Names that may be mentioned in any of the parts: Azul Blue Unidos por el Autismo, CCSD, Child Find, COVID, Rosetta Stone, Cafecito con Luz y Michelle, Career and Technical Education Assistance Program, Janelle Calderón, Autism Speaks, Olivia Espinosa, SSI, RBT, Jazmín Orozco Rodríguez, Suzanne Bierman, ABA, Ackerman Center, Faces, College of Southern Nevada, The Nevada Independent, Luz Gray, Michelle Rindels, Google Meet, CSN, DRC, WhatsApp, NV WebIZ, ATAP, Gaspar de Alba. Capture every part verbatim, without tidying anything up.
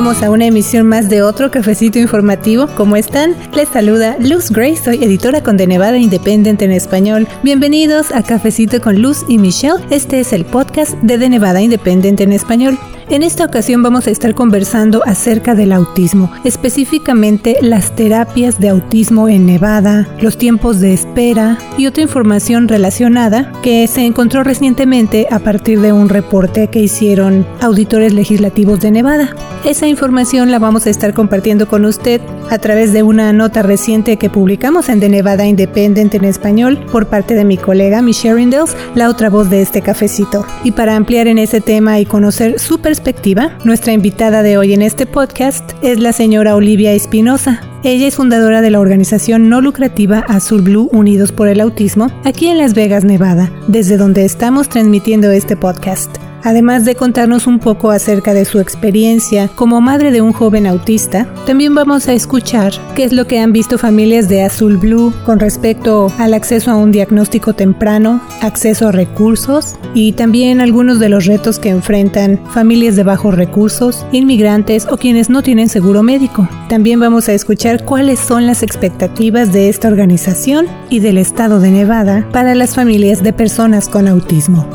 llegamos a una emisión más de otro cafecito informativo. ¿Cómo están? Les saluda Luz Gray, soy editora con The Nevada Independent en español. Bienvenidos a Cafecito con Luz y Michelle. Este es el podcast de The Nevada Independent en español. En esta ocasión vamos a estar conversando acerca del autismo, específicamente las terapias de autismo en Nevada, los tiempos de espera y otra información relacionada que se encontró recientemente a partir de un reporte que hicieron auditores legislativos de Nevada. Esa información la vamos a estar compartiendo con usted a través de una nota reciente que publicamos en The Nevada Independent en español por parte de mi colega Michelle Rindels, la otra voz de este cafecito. Y para ampliar en ese tema y conocer su perspectiva, nuestra invitada de hoy en este podcast es la señora Olivia Espinosa. Ella es fundadora de la organización no lucrativa Azul Blue Unidos por el Autismo, aquí en Las Vegas, Nevada, desde donde estamos transmitiendo este podcast. Además de contarnos un poco acerca de su experiencia como madre de un joven autista, también vamos a escuchar qué es lo que han visto familias de Azul Blue con respecto al acceso a un diagnóstico temprano, acceso a recursos y también algunos de los retos que enfrentan familias de bajos recursos, inmigrantes o quienes no tienen seguro médico. También vamos a escuchar cuáles son las expectativas de esta organización y del estado de Nevada para las familias de personas con autismo.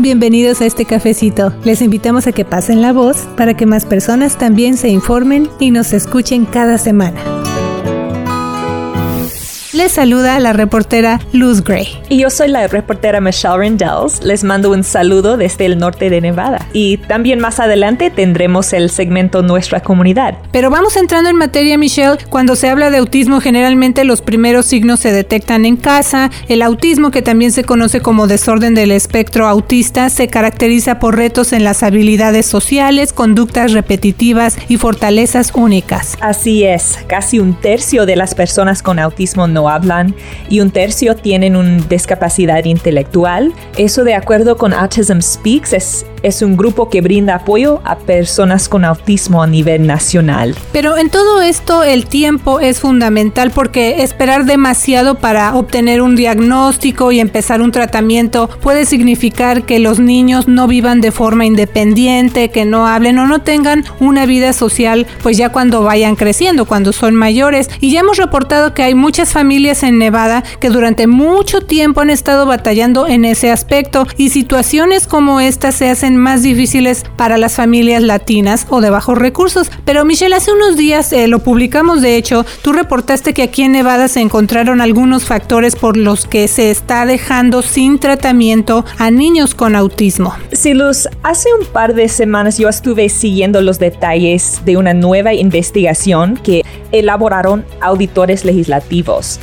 Bienvenidos a este cafecito. Les invitamos a que pasen la voz para que más personas también se informen y nos escuchen cada semana. Les saluda la reportera Luz Gray. Y yo soy la reportera Michelle Rindels. Les mando un saludo desde el norte de Nevada. Y también más adelante tendremos el segmento Nuestra Comunidad. Pero vamos entrando en materia, Michelle. Cuando se habla de autismo, generalmente los primeros signos se detectan en casa. El autismo, que también se conoce como desorden del espectro autista, se caracteriza por retos en las habilidades sociales, conductas repetitivas y fortalezas únicas. Así es. Casi un tercio de las personas con autismo no hablan y un tercio tienen una discapacidad intelectual. Eso de acuerdo con Autism Speaks es, es un grupo que brinda apoyo a personas con autismo a nivel nacional. Pero en todo esto el tiempo es fundamental porque esperar demasiado para obtener un diagnóstico y empezar un tratamiento puede significar que los niños no vivan de forma independiente, que no hablen o no tengan una vida social pues ya cuando vayan creciendo, cuando son mayores. Y ya hemos reportado que hay muchas familias familias en Nevada que durante mucho tiempo han estado batallando en ese aspecto y situaciones como esta se hacen más difíciles para las familias latinas o de bajos recursos. Pero Michelle, hace unos días eh, lo publicamos, de hecho, tú reportaste que aquí en Nevada se encontraron algunos factores por los que se está dejando sin tratamiento a niños con autismo. Sí, Luz, hace un par de semanas yo estuve siguiendo los detalles de una nueva investigación que elaboraron auditores legislativos.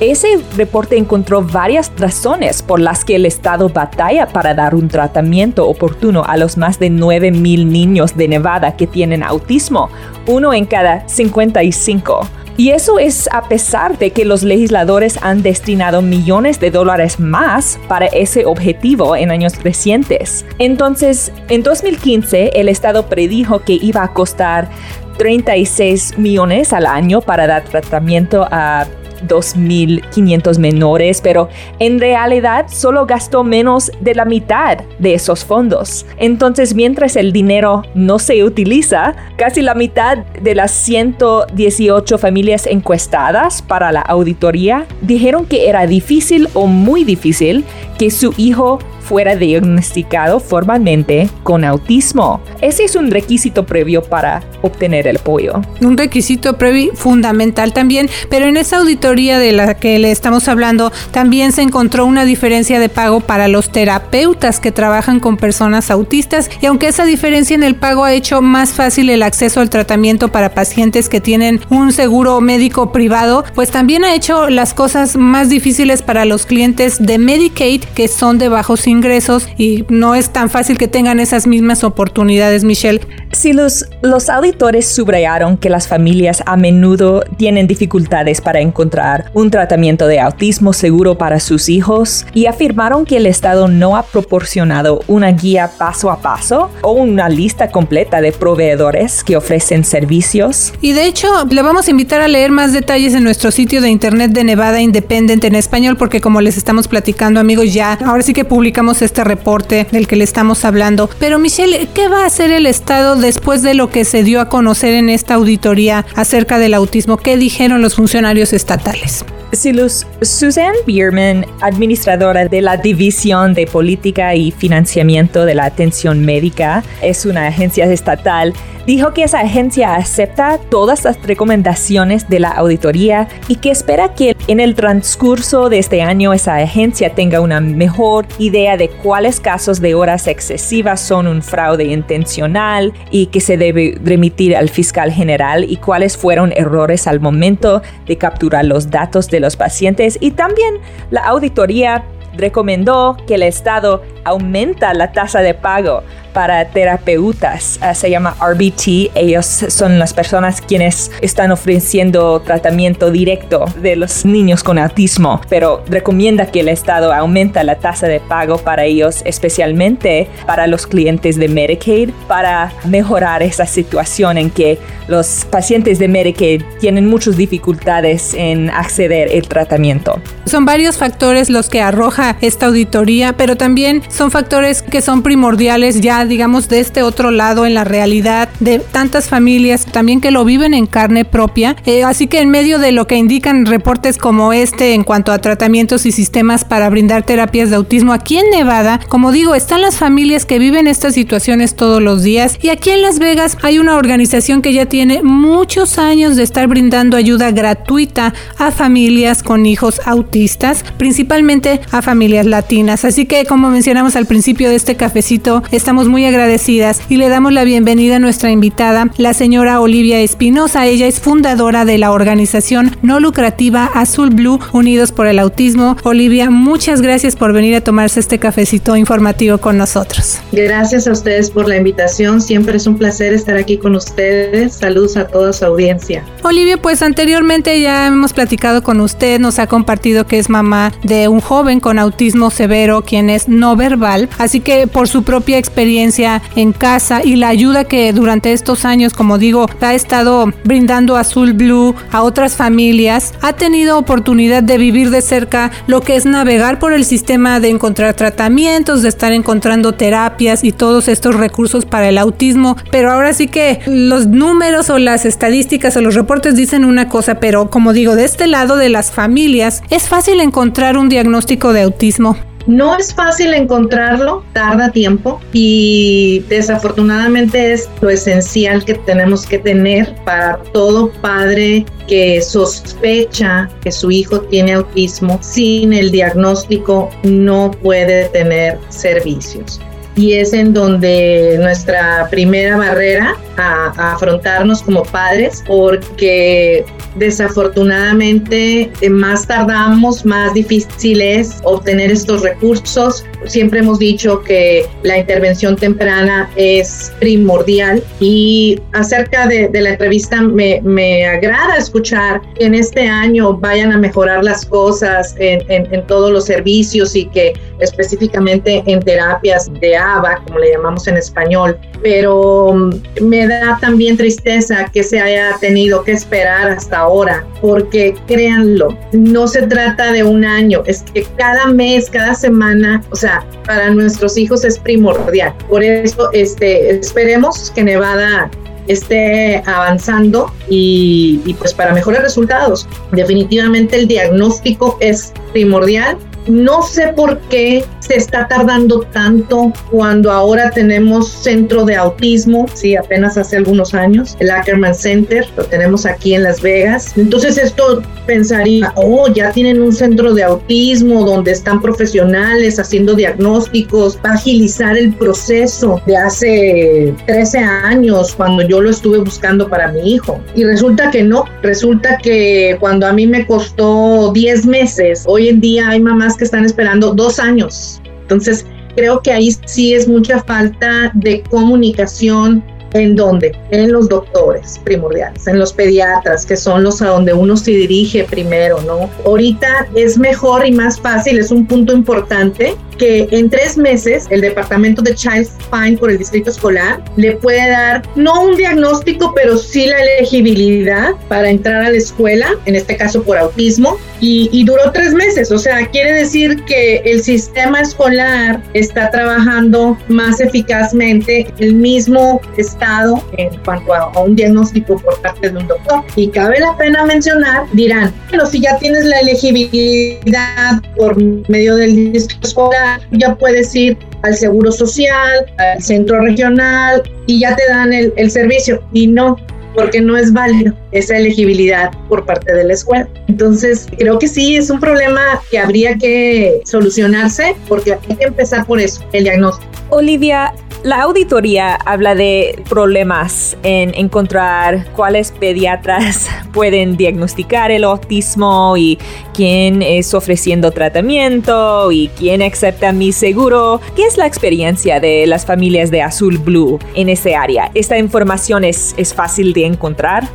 Ese reporte encontró varias razones por las que el estado batalla para dar un tratamiento oportuno a los más de nueve mil niños de Nevada que tienen autismo, uno en cada cincuenta y cinco. Y eso es a pesar de que los legisladores han destinado millones de dólares más para ese objetivo en años recientes. Entonces, en dos mil quince, el estado predijo que iba a costar treinta y seis millones al año para dar tratamiento a dos mil quinientos menores, pero en realidad solo gastó menos de la mitad de esos fondos. Entonces, mientras el dinero no se utiliza, casi la mitad de las ciento dieciocho familias encuestadas para la auditoría dijeron que era difícil o muy difícil que su hijo fuera diagnosticado formalmente con autismo. Ese es un requisito previo para obtener el apoyo. Un requisito previo fundamental también, pero en esa auditoría de la que le estamos hablando también se encontró una diferencia de pago para los terapeutas que trabajan con personas autistas, y aunque esa diferencia en el pago ha hecho más fácil el acceso al tratamiento para pacientes que tienen un seguro médico privado, pues también ha hecho las cosas más difíciles para los clientes de Medicaid que son de bajos ingresos y no es tan fácil que tengan esas mismas oportunidades, Michelle. Sí, los, los auditores subrayaron que las familias a menudo tienen dificultades para encontrar un tratamiento de autismo seguro para sus hijos y afirmaron que el estado no ha proporcionado una guía paso a paso o una lista completa de proveedores que ofrecen servicios. Y de hecho, le vamos a invitar a leer más detalles en nuestro sitio de internet de Nevada Independent en español porque como les estamos platicando, amigos, ya ahora sí que publicamos publicamos este reporte del que le estamos hablando. Pero Michelle, ¿qué va a hacer el Estado después de lo que se dio a conocer en esta auditoría acerca del autismo? ¿Qué dijeron los funcionarios estatales? Sí, Luz. Suzanne Bierman, administradora de la División de Política y Financiamiento de la Atención Médica, es una agencia estatal, dijo que esa agencia acepta todas las recomendaciones de la auditoría y que espera que en el transcurso de este año esa agencia tenga una mejor idea de cuáles casos de horas excesivas son un fraude intencional y que se debe remitir al fiscal general y cuáles fueron errores al momento de capturar los datos de los pacientes. Y también la auditoría recomendó que el Estado aumenta la tasa de pago para terapeutas. Uh, se llama R B T. Ellos son las personas quienes están ofreciendo tratamiento directo de los niños con autismo, pero recomienda que el Estado aumenta la tasa de pago para ellos, especialmente para los clientes de Medicaid, para mejorar esa situación en que los pacientes de Medicaid tienen muchas dificultades en acceder al tratamiento. Son varios factores los que arroja esta auditoría, pero también son factores que son primordiales ya, digamos, de este otro lado en la realidad de tantas familias también que lo viven en carne propia. Eh, así que en medio de lo que indican reportes como este en cuanto a tratamientos y sistemas para brindar terapias de autismo, aquí en Nevada, como digo, están las familias que viven estas situaciones todos los días, y aquí en Las Vegas hay una organización que ya tiene muchos años de estar brindando ayuda gratuita a familias con hijos autistas, principalmente a familias latinas. Así que, como mencionamos al principio de este cafecito, estamos muy agradecidas y le damos la bienvenida a nuestra invitada, la señora Olivia Espinosa. Ella es fundadora de la organización no lucrativa Azul Blue Unidos por el Autismo. Olivia, muchas gracias por venir a tomarse este cafecito informativo con nosotros. Gracias a ustedes por la invitación. Siempre es un placer estar aquí con ustedes. Saludos a toda su audiencia. Olivia, pues anteriormente ya hemos platicado con usted. Nos ha compartido que es mamá de un joven con autismo severo, quien es no verbal. Así que por su propia experiencia en casa y la ayuda que durante estos años, como digo, ha estado brindando Azul Blue a otras familias, ha tenido oportunidad de vivir de cerca lo que es navegar por el sistema de encontrar tratamientos, de estar encontrando terapias y todos estos recursos para el autismo. Pero ahora sí que los números o las estadísticas o los reportes dicen una cosa, pero como digo, de este lado de las familias, ¿es fácil encontrar un diagnóstico de autismo? No es fácil encontrarlo, tarda tiempo y desafortunadamente es lo esencial que tenemos que tener para todo padre que sospecha que su hijo tiene autismo. Sin el diagnóstico no puede tener servicios. Y es en donde nuestra primera barrera a, a afrontarnos como padres, porque desafortunadamente más tardamos, más difícil es obtener estos recursos. Siempre hemos dicho que la intervención temprana es primordial, y acerca de, de la entrevista me, me agrada escuchar que en este año vayan a mejorar las cosas en, en, en todos los servicios y que específicamente en terapias de A B A, como le llamamos en español, pero me da también tristeza que se haya tenido que esperar hasta ahora, porque créanlo, no se trata de un año, es que cada mes, cada semana, o sea, para nuestros hijos es primordial. Por eso este, esperemos que Nevada esté avanzando y, y pues para mejores resultados. Definitivamente el diagnóstico es primordial. No sé por qué se está tardando tanto cuando ahora tenemos centro de autismo, sí, apenas hace algunos años, el Ackerman Center, lo tenemos aquí en Las Vegas. Entonces esto pensaría, oh, ya tienen un centro de autismo donde están profesionales haciendo diagnósticos, para agilizar el proceso de hace trece años cuando yo lo estuve buscando para mi hijo. Y resulta que no, resulta que cuando a mí me costó diez meses, hoy en día hay mamás que están esperando dos años. Entonces, creo que ahí sí es mucha falta de comunicación. ¿En dónde? En los doctores primordiales, en los pediatras, que son los a donde uno se dirige primero, ¿no? Ahorita es mejor y más fácil, es un punto importante, que en tres meses el departamento de Child Find por el distrito escolar le puede dar, no un diagnóstico, pero sí la elegibilidad para entrar a la escuela, en este caso por autismo, y, y duró tres meses. O sea, quiere decir que el sistema escolar está trabajando más eficazmente el mismo estado en cuanto a, a un diagnóstico por parte de un doctor. Y cabe la pena mencionar, dirán, bueno, si ya tienes la elegibilidad por medio del distrito escolar, ya puedes ir al seguro social, al centro regional y ya te dan el, el servicio. Y no, porque no es válido esa elegibilidad por parte de la escuela. Entonces, creo que sí, es un problema que habría que solucionarse, porque hay que empezar por eso, el diagnóstico. Olivia, la auditoría habla de problemas en encontrar cuáles pediatras pueden diagnosticar el autismo y quién es ofreciendo tratamiento y quién acepta mi seguro. ¿Qué es la experiencia de las familias de Azul Blue en ese área? ¿Esta información es, es fácil de encontrar?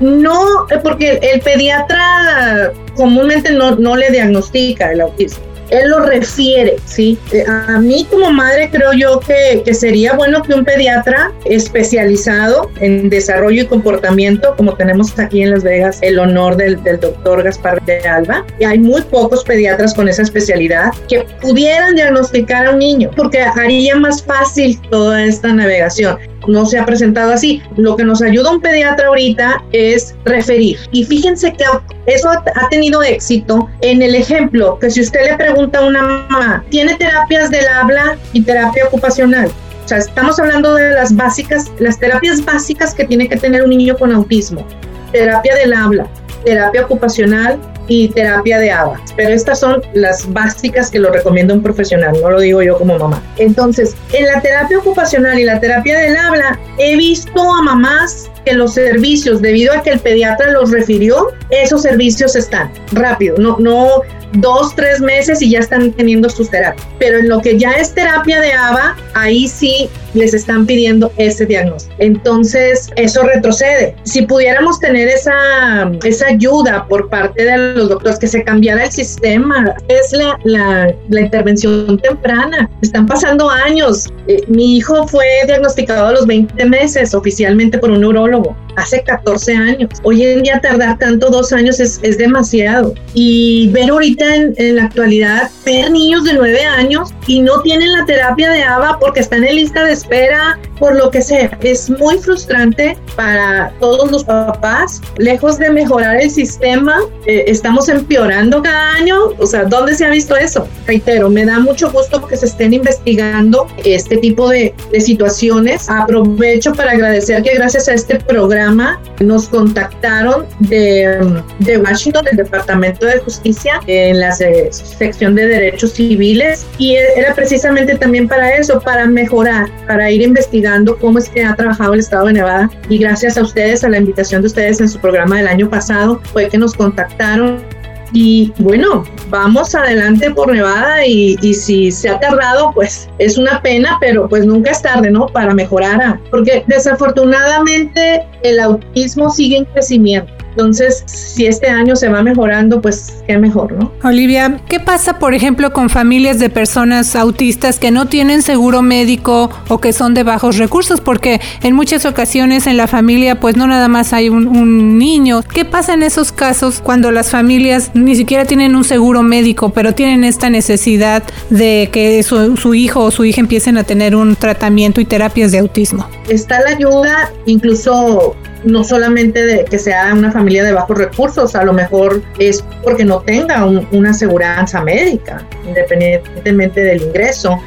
No, porque el pediatra comúnmente no, no le diagnostica el autismo. Él lo refiere, ¿sí? A mí como madre creo yo que, que sería bueno que un pediatra especializado en desarrollo y comportamiento, como tenemos aquí en Las Vegas, el honor del, del doctor Gaspar de Alba, y hay muy pocos pediatras con esa especialidad, que pudieran diagnosticar a un niño, porque haría más fácil toda esta navegación. No se ha presentado así. Lo que nos ayuda un pediatra ahorita es referir. Y fíjense que eso ha tenido éxito en el ejemplo, que si usted le pregunta a una mamá, ¿tiene terapias del habla y terapia ocupacional? O sea, estamos hablando de las básicas, las terapias básicas que tiene que tener un niño con autismo. Terapia del habla, terapia ocupacional y terapia de A B A. Pero estas son las básicas que lo recomienda un profesional, no lo digo yo como mamá. Entonces, en la terapia ocupacional y la terapia del habla, he visto a mamás que los servicios, debido a que el pediatra los refirió, esos servicios están rápido, no, no dos, tres meses y ya están teniendo sus terapias. Pero en lo que ya es terapia de A B A, ahí sí les están pidiendo ese diagnóstico. Entonces, eso retrocede. Si pudiéramos tener esa, esa ayuda por parte de los doctores, que se cambiara el sistema, es la, la, la intervención temprana. Están pasando años. Eh, mi hijo fue diagnosticado a los veinte meses oficialmente por un neurólogo, hace catorce años. Hoy en día tardar tanto, dos años, es, es demasiado. Y ver ahorita en, en la actualidad, ver niños de nueve años y no tienen la terapia de A B A porque están en lista de espera, por lo que sea, es muy frustrante para todos los papás. Lejos de mejorar el sistema, eh, estamos empeorando cada año. O sea, ¿dónde se ha visto eso? Reitero, me da mucho gusto que se estén investigando este tipo de, de situaciones. Aprovecho para agradecer que gracias a este programa nos contactaron de, de Washington, del Departamento de Justicia, en la eh, sección de Derechos Civiles, y era precisamente también para eso, para mejorar, para ir investigando cómo es que ha trabajado el estado de Nevada. Y gracias a ustedes, a la invitación de ustedes en su programa del año pasado, fue que nos contactaron. Y bueno, vamos adelante por Nevada, y, y si se ha tardado, pues es una pena, pero pues nunca es tarde, ¿no? Para mejorar, a, porque desafortunadamente el autismo sigue en crecimiento. Entonces, si este año se va mejorando, pues qué mejor, ¿no? Olivia, ¿qué pasa, por ejemplo, con familias de personas autistas que no tienen seguro médico o que son de bajos recursos? Porque en muchas ocasiones en la familia, pues no nada más hay un, un niño. ¿Qué pasa en esos casos cuando las familias ni siquiera tienen un seguro médico, pero tienen esta necesidad de que su, su hijo o su hija empiecen a tener un tratamiento y terapias de autismo? Está la ayuda, incluso no solamente de que sea una familia de bajos recursos, a lo mejor es porque no tenga un, una aseguranza médica, independientemente del ingreso.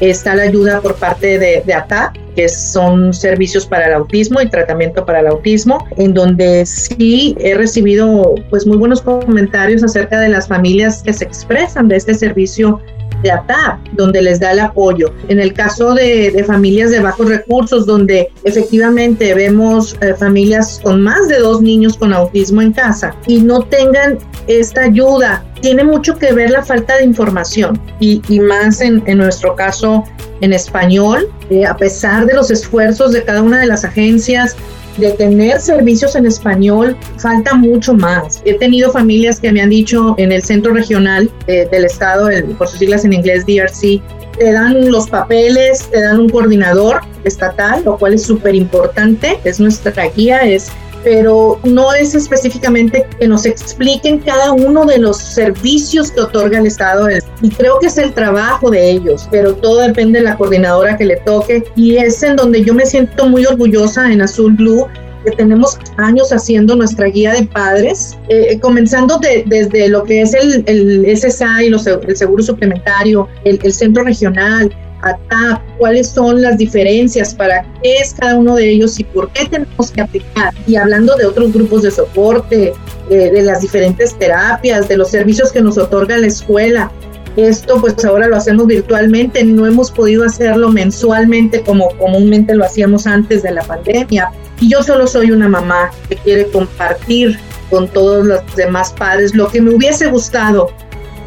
Está la ayuda por parte de, de A T A P, que son servicios para el autismo y tratamiento para el autismo, en donde sí he recibido pues muy buenos comentarios acerca de las familias que se expresan de este servicio de A T A P, donde les da el apoyo. En el caso de, de familias de bajos recursos, donde efectivamente vemos eh, familias con más de dos niños con autismo en casa y no tengan esta ayuda, tiene mucho que ver la falta de información y, y más en, en nuestro caso en español. Eh, a pesar de los esfuerzos de cada una de las agencias, de tener servicios en español, falta mucho más. He tenido familias que me han dicho en el centro regional eh, del estado, el, por sus siglas en inglés D R C, te dan los papeles, te dan un coordinador estatal, lo cual es súper importante, es nuestra guía, es, pero no es específicamente que nos expliquen cada uno de los servicios que otorga el Estado. Y creo que es el trabajo de ellos, pero todo depende de la coordinadora que le toque. Y es en donde yo me siento muy orgullosa en Azul Blue, que tenemos años haciendo nuestra guía de padres, eh, comenzando de, desde lo que es el, el S S I, los, el seguro suplementario, el, el centro regional, A T A P, cuáles son las diferencias, para qué es cada uno de ellos y por qué tenemos que aplicar. Y hablando de otros grupos de soporte, eh, de las diferentes terapias, de los servicios que nos otorga la escuela. Esto pues ahora lo hacemos virtualmente, no hemos podido hacerlo mensualmente como comúnmente lo hacíamos antes de la pandemia. Y yo solo soy una mamá que quiere compartir con todos los demás padres lo que me hubiese gustado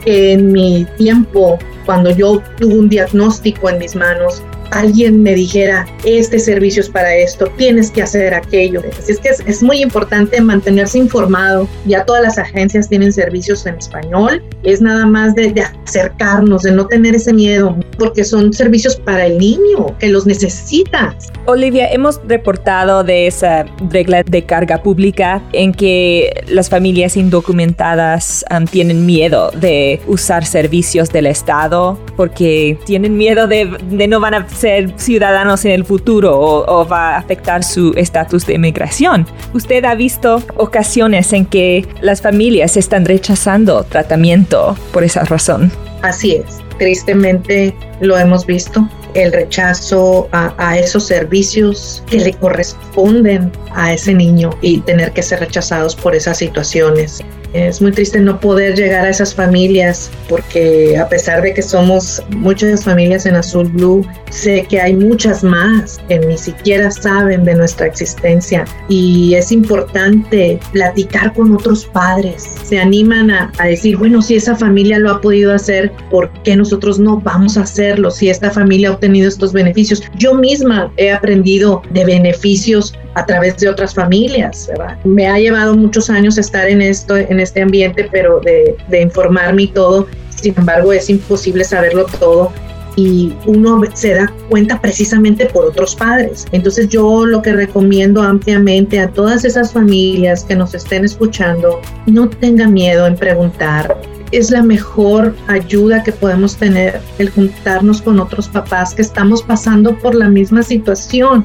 que en mi tiempo, cuando yo tuve un diagnóstico en mis manos, alguien me dijera, este servicio es para esto, tienes que hacer aquello. Así es que es, es muy importante mantenerse informado. Ya todas las agencias tienen servicios en español. Es nada más de, de acercarnos, de no tener ese miedo, porque son servicios para el niño, que los necesitas. Olivia, hemos reportado de esa regla de carga pública en que las familias indocumentadas um, tienen miedo de usar servicios del Estado porque tienen miedo de, de no van a ser ciudadanos en el futuro o, o va a afectar su estatus de inmigración. ¿Usted ha visto ocasiones en que las familias están rechazando tratamiento por esa razón? Así es, tristemente lo hemos visto, el rechazo a, a esos servicios que le corresponden a ese niño y tener que ser rechazados por esas situaciones. Es muy triste no poder llegar a esas familias, porque a pesar de que somos muchas familias en Azul Blue, sé que hay muchas más que ni siquiera saben de nuestra existencia, y es importante platicar con otros padres. Se animan a, a decir, bueno, si esa familia lo ha podido hacer, ¿por qué nosotros no vamos a hacerlo? Si esta familia ha obtenido estos beneficios. Yo misma he aprendido de beneficios a través de otras familias, ¿verdad? Me ha llevado muchos años estar en esto, en este ambiente, pero de, de informarme y todo. Sin embargo, es imposible saberlo todo y uno se da cuenta precisamente por otros padres. Entonces, yo lo que recomiendo ampliamente a todas esas familias que nos estén escuchando, no tengan miedo en preguntar. Es la mejor ayuda que podemos tener, el juntarnos con otros papás que estamos pasando por la misma situación.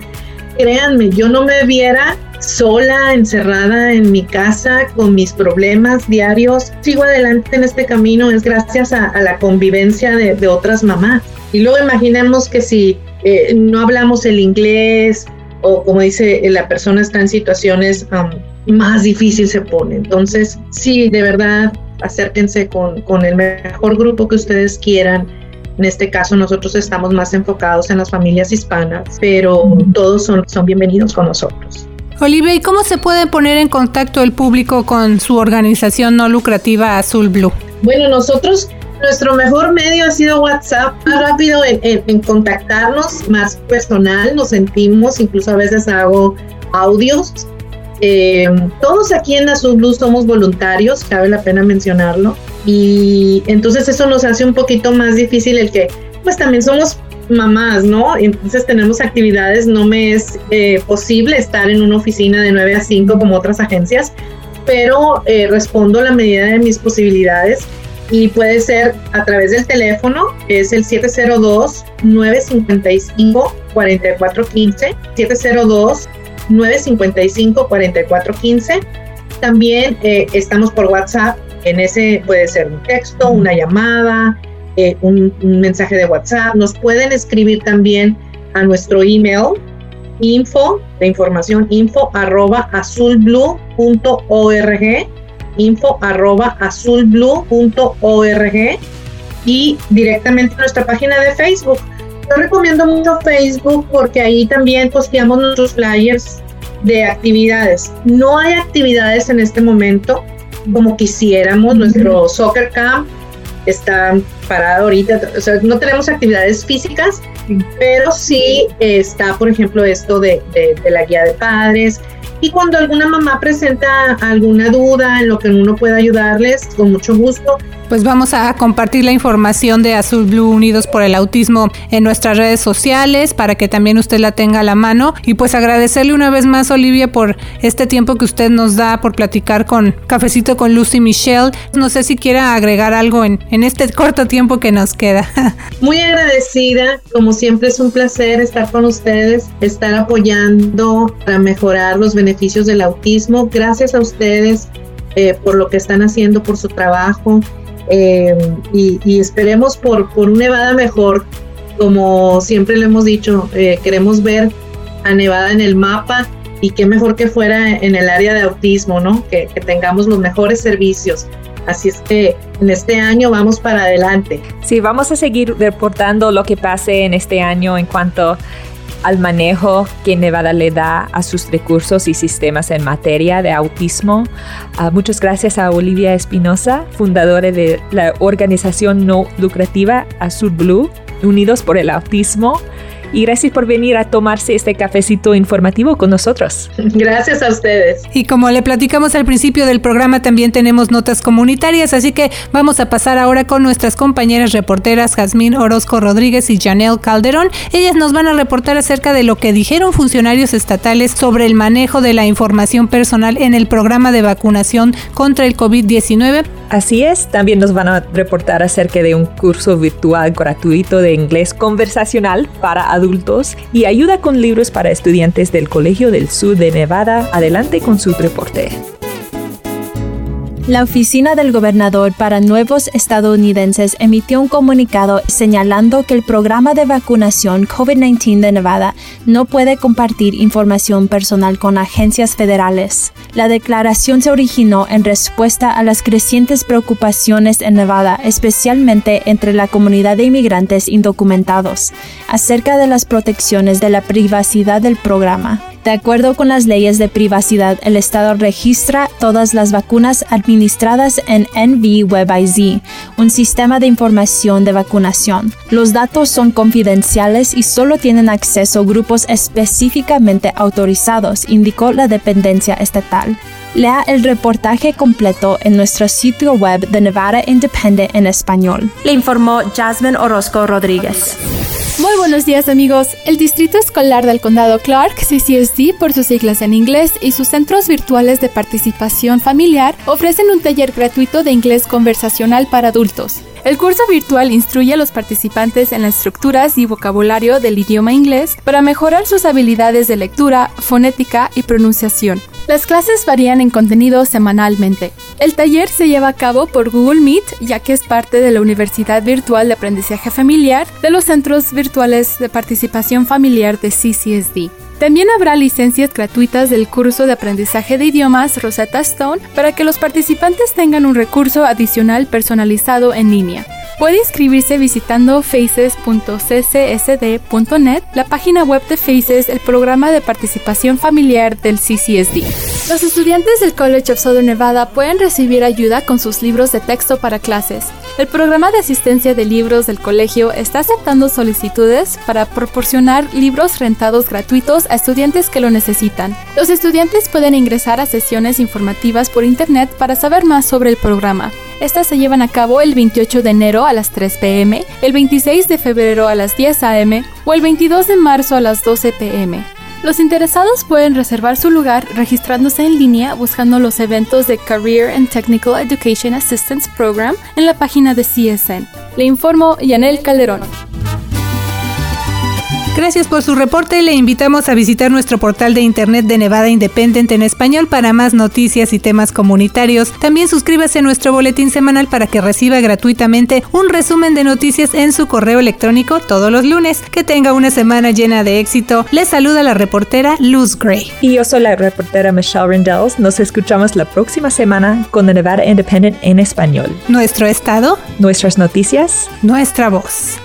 Créanme, yo no me viera sola, encerrada en mi casa con mis problemas diarios. Sigo adelante en este camino, es gracias a, a la convivencia de, de otras mamás. Y luego imaginemos que si eh, no hablamos el inglés, o como dice, la persona está en situaciones um, más difíciles se pone. Entonces, sí, de verdad, acérquense con, con el mejor grupo que ustedes quieran. En este caso, nosotros estamos más enfocados en las familias hispanas, pero todos son, son bienvenidos con nosotros. Olivia, ¿y cómo se puede poner en contacto el público con su organización no lucrativa Azul Blue? Bueno, nosotros, nuestro mejor medio ha sido WhatsApp. Más rápido en, en, en contactarnos, más personal, nos sentimos, incluso a veces hago audios. Eh, todos aquí en Azul Blue somos voluntarios, cabe la pena mencionarlo. Y entonces eso nos hace un poquito más difícil el que, pues también somos mamás, ¿no? Entonces tenemos actividades, no me es eh, posible estar en una oficina de nueve a cinco como otras agencias, pero eh, respondo a la medida de mis posibilidades y puede ser a través del teléfono, que es el siete cero dos, nueve cinco cinco, cuatro cuatro uno cinco, siete cero dos, nueve cinco cinco, cuatro cuatro uno cinco. También eh, estamos por WhatsApp. En ese puede ser un texto, una llamada, eh, un, un mensaje de WhatsApp. Nos pueden escribir también a nuestro email, info, de información, info, arroba, azulblue punto org, info, arroba, azulblue punto org, y directamente a nuestra página de Facebook. Yo recomiendo mucho Facebook porque ahí también posteamos nuestros flyers de actividades. No hay actividades en este momento como quisiéramos. Nuestro soccer camp está parado ahorita, o sea, no tenemos actividades físicas, pero sí está, por ejemplo, esto de, de, de la guía de padres, Y cuando alguna mamá presenta alguna duda en lo que uno pueda ayudarles, con mucho gusto. Pues vamos a compartir la información de Azul Blue Unidos por el Autismo en nuestras redes sociales para que también usted la tenga a la mano. Y pues agradecerle una vez más, Olivia, por este tiempo que usted nos da por platicar con Cafecito con Luz y Michelle. No sé si quiera agregar algo en, en este corto tiempo que nos queda. Muy agradecida. Como siempre es un placer estar con ustedes, estar apoyando para mejorar los beneficios beneficios del autismo. Gracias a ustedes eh, por lo que están haciendo, por su trabajo eh, y, y esperemos por, por un Nevada mejor. Como siempre le hemos dicho, eh, queremos ver a Nevada en el mapa y qué mejor que fuera en el área de autismo, ¿no? Que, que tengamos los mejores servicios. Así es que en este año vamos para adelante. Sí, vamos a seguir reportando lo que pase en este año en cuanto al manejo que Nevada le da a sus recursos y sistemas en materia de autismo. Uh, muchas gracias a Olivia Espinosa, fundadora de la organización no lucrativa Azul Blue, Unidos por el Autismo. Y gracias por venir a tomarse este cafecito informativo con nosotros. Gracias a ustedes. Y como le platicamos al principio del programa, también tenemos notas comunitarias, así que vamos a pasar ahora con nuestras compañeras reporteras Jazmín Orozco Rodríguez y Janelle Calderón. Ellas nos van a reportar acerca de lo que dijeron funcionarios estatales sobre el manejo de la información personal en el programa de vacunación contra el COVID diecinueve. Así es, también nos van a reportar acerca de un curso virtual gratuito de inglés conversacional para adultos adultos y ayuda con libros para estudiantes del Colegio del Sur de Nevada. Adelante con su reporte. La Oficina del Gobernador para Nuevos Estadounidenses emitió un comunicado señalando que el programa de vacunación COVID diecinueve de Nevada no puede compartir información personal con agencias federales. La declaración se originó en respuesta a las crecientes preocupaciones en Nevada, especialmente entre la comunidad de inmigrantes indocumentados, acerca de las protecciones de la privacidad del programa. De acuerdo con las leyes de privacidad, el Estado registra todas las vacunas administradas en N V Web I Z, un sistema de información de vacunación. Los datos son confidenciales y solo tienen acceso grupos específicamente autorizados, indicó la dependencia estatal. Lea el reportaje completo en nuestro sitio web de Nevada Independent en español. Le informó Jazmín Orozco Rodríguez. Muy buenos días, amigos. El Distrito Escolar del Condado Clark, C C S D por sus siglas en inglés, y sus centros virtuales de participación familiar ofrecen un taller gratuito de inglés conversacional para adultos. El curso virtual instruye a los participantes en las estructuras y vocabulario del idioma inglés para mejorar sus habilidades de lectura, fonética y pronunciación. Las clases varían en contenido semanalmente. El taller se lleva a cabo por Google Meet, ya que es parte de la Universidad Virtual de Aprendizaje Familiar de los Centros Virtuales de Participación Familiar de C C S D. También habrá licencias gratuitas del curso de aprendizaje de idiomas Rosetta Stone para que los participantes tengan un recurso adicional personalizado en línea. Puede inscribirse visitando faces punto c c s d punto net, la página web de Faces, el programa de participación familiar del C C S D. Los estudiantes del College of Southern Nevada pueden recibir ayuda con sus libros de texto para clases. El programa de asistencia de libros del colegio está aceptando solicitudes para proporcionar libros rentados gratuitos a estudiantes que lo necesitan. Los estudiantes pueden ingresar a sesiones informativas por internet para saber más sobre el programa. Estas se llevan a cabo el veintiocho de enero a las tres p m, el veintiséis de febrero a las diez a m o el veintidós de marzo a las doce p m Los interesados pueden reservar su lugar registrándose en línea buscando los eventos de Career and Technical Education Assistance Program en la página de C S N. Le informó Janelle Calderón. Gracias por su reporte. Le invitamos a visitar nuestro portal de internet de Nevada Independent en español para más noticias y temas comunitarios. También suscríbase a nuestro boletín semanal para que reciba gratuitamente un resumen de noticias en su correo electrónico todos los lunes. Que tenga una semana llena de éxito. Les saluda la reportera Luz Gray. Y yo soy la reportera Michelle Rendells. Nos escuchamos la próxima semana con The Nevada Independent en español. Nuestro estado, nuestras noticias, nuestra voz.